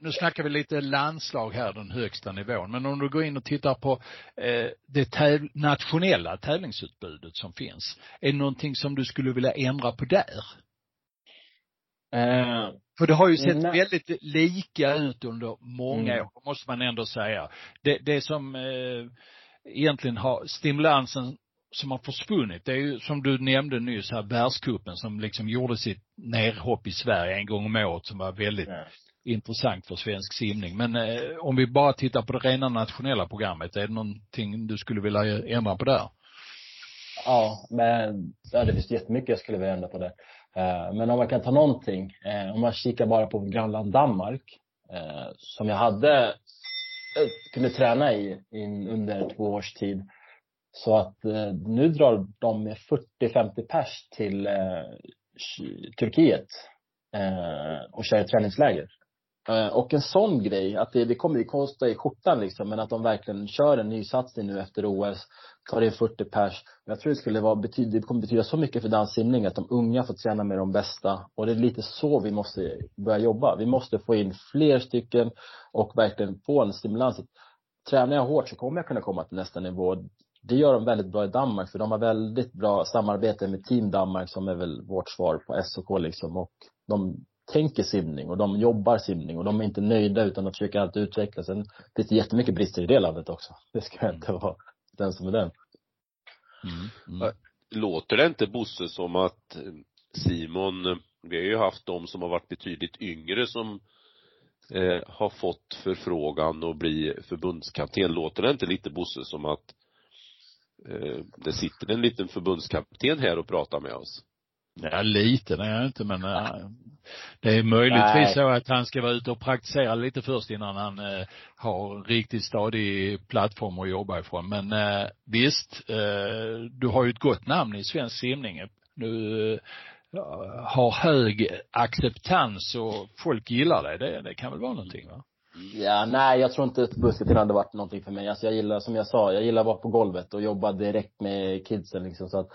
nu snackar vi lite landslag här, den högsta nivån. Men om du går in och tittar på eh, det täv- nationella tävlingsutbudet som finns. Är det någonting som du skulle vilja ändra på där? Uh, För det har ju sett nej. väldigt lika ut under många mm. år, måste man ändå säga. Det, det som eh, egentligen har stimulansen som har försvunnit, det är ju som du nämnde nyss här, världscupen som liksom gjorde sitt nerhopp i Sverige en gång om året som var väldigt mm. intressant för svensk simning. Men eh, om vi bara tittar på det rena nationella programmet, är det någonting du skulle vilja ändra på där? Ja, men ja, det finns jättemycket jag skulle vilja ändra på det. Men om man kan ta någonting, om man kikar bara på grannland Danmark, som jag hade kunde träna i under två års tid. Så att nu drar de med fyrtio femtio pers till Turkiet och kör ett träningsläger. Och en sån grej, att det, det kommer ju kosta i skjortan liksom, men att de verkligen kör en ny satsning nu efter O S, tar in fyrtio pers. Jag tror det skulle vara betyd- det kommer betyda så mycket för danssimning att de unga får träna med de bästa. Och det är lite så vi måste börja jobba. Vi måste få in fler stycken och verkligen få en stimulans. Tränar jag hårt så kommer jag kunna komma till nästa nivå. Det gör de väldigt bra i Danmark, för de har väldigt bra samarbete med Team Danmark som är väl vårt svar på S O K liksom, och de tänker simning och de jobbar simning och de är inte nöjda utan de försöker alltid utveckla. Sen finns det jättemycket brister i det landet också. Det ska mm. inte vara den som är den. Mm. Mm. Låter det inte, Bosse, som att Simon, vi har ju haft de som har varit betydligt yngre som eh, har fått förfrågan att bli förbundskapten. Låter det inte lite, Bosse, som att eh, det sitter en liten förbundskapten här och pratar med oss? Ja, lite, nej jag inte, men nej. Det är möjligtvis nej. så att han ska vara ute och praktisera lite först innan han eh, har en riktigt stadig plattform att jobba ifrån. Men eh, visst, eh, du har ju ett gott namn i svensk simning. Du eh, har hög acceptans och folk gillar dig. Det, det kan väl vara någonting, va? Ja, nej, jag tror inte att busket hade varit någonting för mig. Alltså, jag gillar, som jag sa, jag gillar att vara på golvet och jobba direkt med kidsen liksom, så att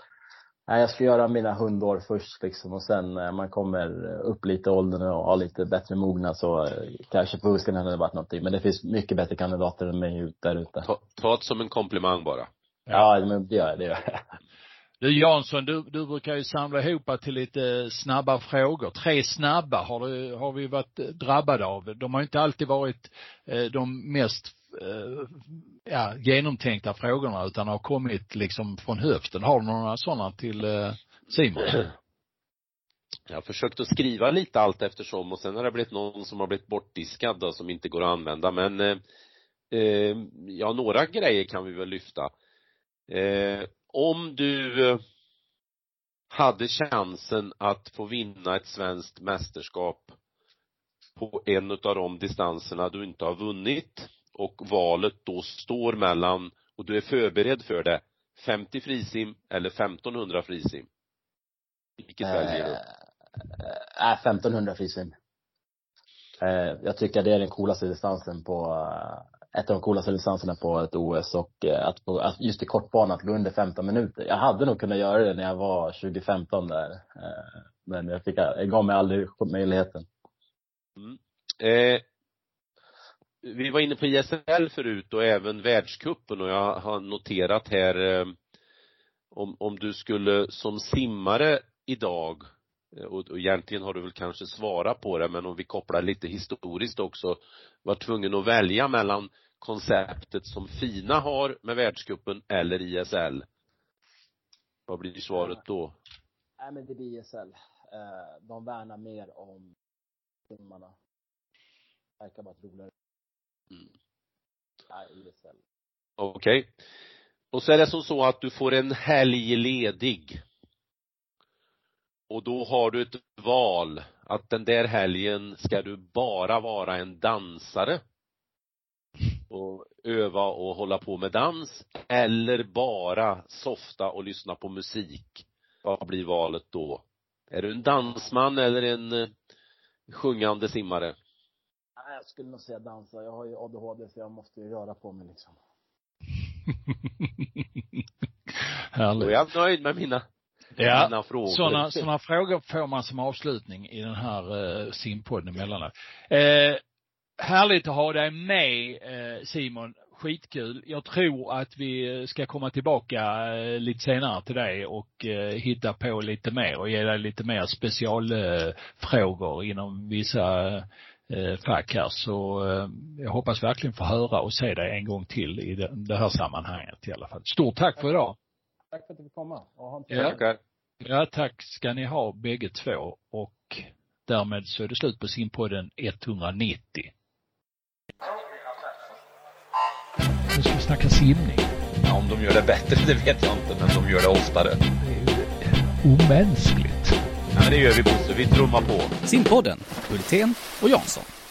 nej, jag ska göra mina hundår först liksom, och sen när man kommer upp lite i åldern och har lite bättre mogna så kanske på huskan hade det varit någonting. Men det finns mycket bättre kandidater än mig ut där ute. Ta, ta som en komplimang bara. Ja, ja men det gör jag. Det gör jag. Du Jansson, du, du brukar ju samla ihop till lite snabba frågor. Tre snabba har, du, har vi varit drabbade av. De har inte alltid varit de mest ja, genomtänkta frågorna utan har kommit liksom från höften. Har du några sådana till Simon? Jag har försökt att skriva lite allt eftersom och sen har det blivit någon som har blivit bortdiskad och som inte går att använda, men eh, ja, några grejer kan vi väl lyfta. Eh, om du hade chansen att få vinna ett svenskt mästerskap på en av de distanserna du inte har vunnit, och valet då står mellan, och du är förberedd för det, femtio frisim eller femtonhundra frisim? Vilket äh, väljer du? Äh, femtonhundra frisim. Äh, jag tycker det är den coolaste distansen på, ett av de coolaste distanserna på ett O S, och att, på, att just i kortbanan att gå under femton minuter. Jag hade nog kunnat göra det när jag var tjugo femton där, äh, men jag, fick, jag gav mig aldrig möjligheten. Mm. Eh, vi var inne på I S L förut och även världscupen, och jag har noterat här eh, om, om du skulle som simmare idag, och, och egentligen har du väl kanske svarat på det, men om vi kopplar lite historiskt också, var tvungen att välja mellan konceptet som FINA har med världscupen eller I S L, vad blir svaret då? Nej, men det blir I S L. eh, de värnar mer om simmarna. Verkar bara roligare. Mm. Okej. Okay. Och så är det som så att du får en helg ledig. Och då har du ett val att den där helgen ska du bara vara en dansare och öva och hålla på med dans, eller bara softa och lyssna på musik. Vad blir valet då? Är du en dansman eller en sjungande simmare? Jag skulle nog säga dansa. Jag har ju A D H D, så jag måste ju röra på mig liksom. Härligt. Och jag är nöjd med mina, ja, mina frågor. Sådana, sådana frågor får man som avslutning i den här eh, simpodden emellanåt. Eh, härligt att ha dig med, eh, Simon. Skitkul. Jag tror att vi ska komma tillbaka lite senare till dig och hitta på lite mer och ge dig lite mer specialfrågor inom vissa fack här. Så jag hoppas verkligen få höra och se dig en gång till i det här sammanhanget i alla fall. Stort tack för idag. Tack för att du fick komma. Och ha en ja. ja, tack ska ni ha bägge två, och därmed så är det slut på Simpodden etthundranittio. Nu ska vi snacka simning. Ja, om de gör det bättre, det vet jag inte, men de gör det oftare. Det är omänskligt. Ja, men det gör vi, Bosse. Vi trummar på. Simpodden, Hultén och Jansson.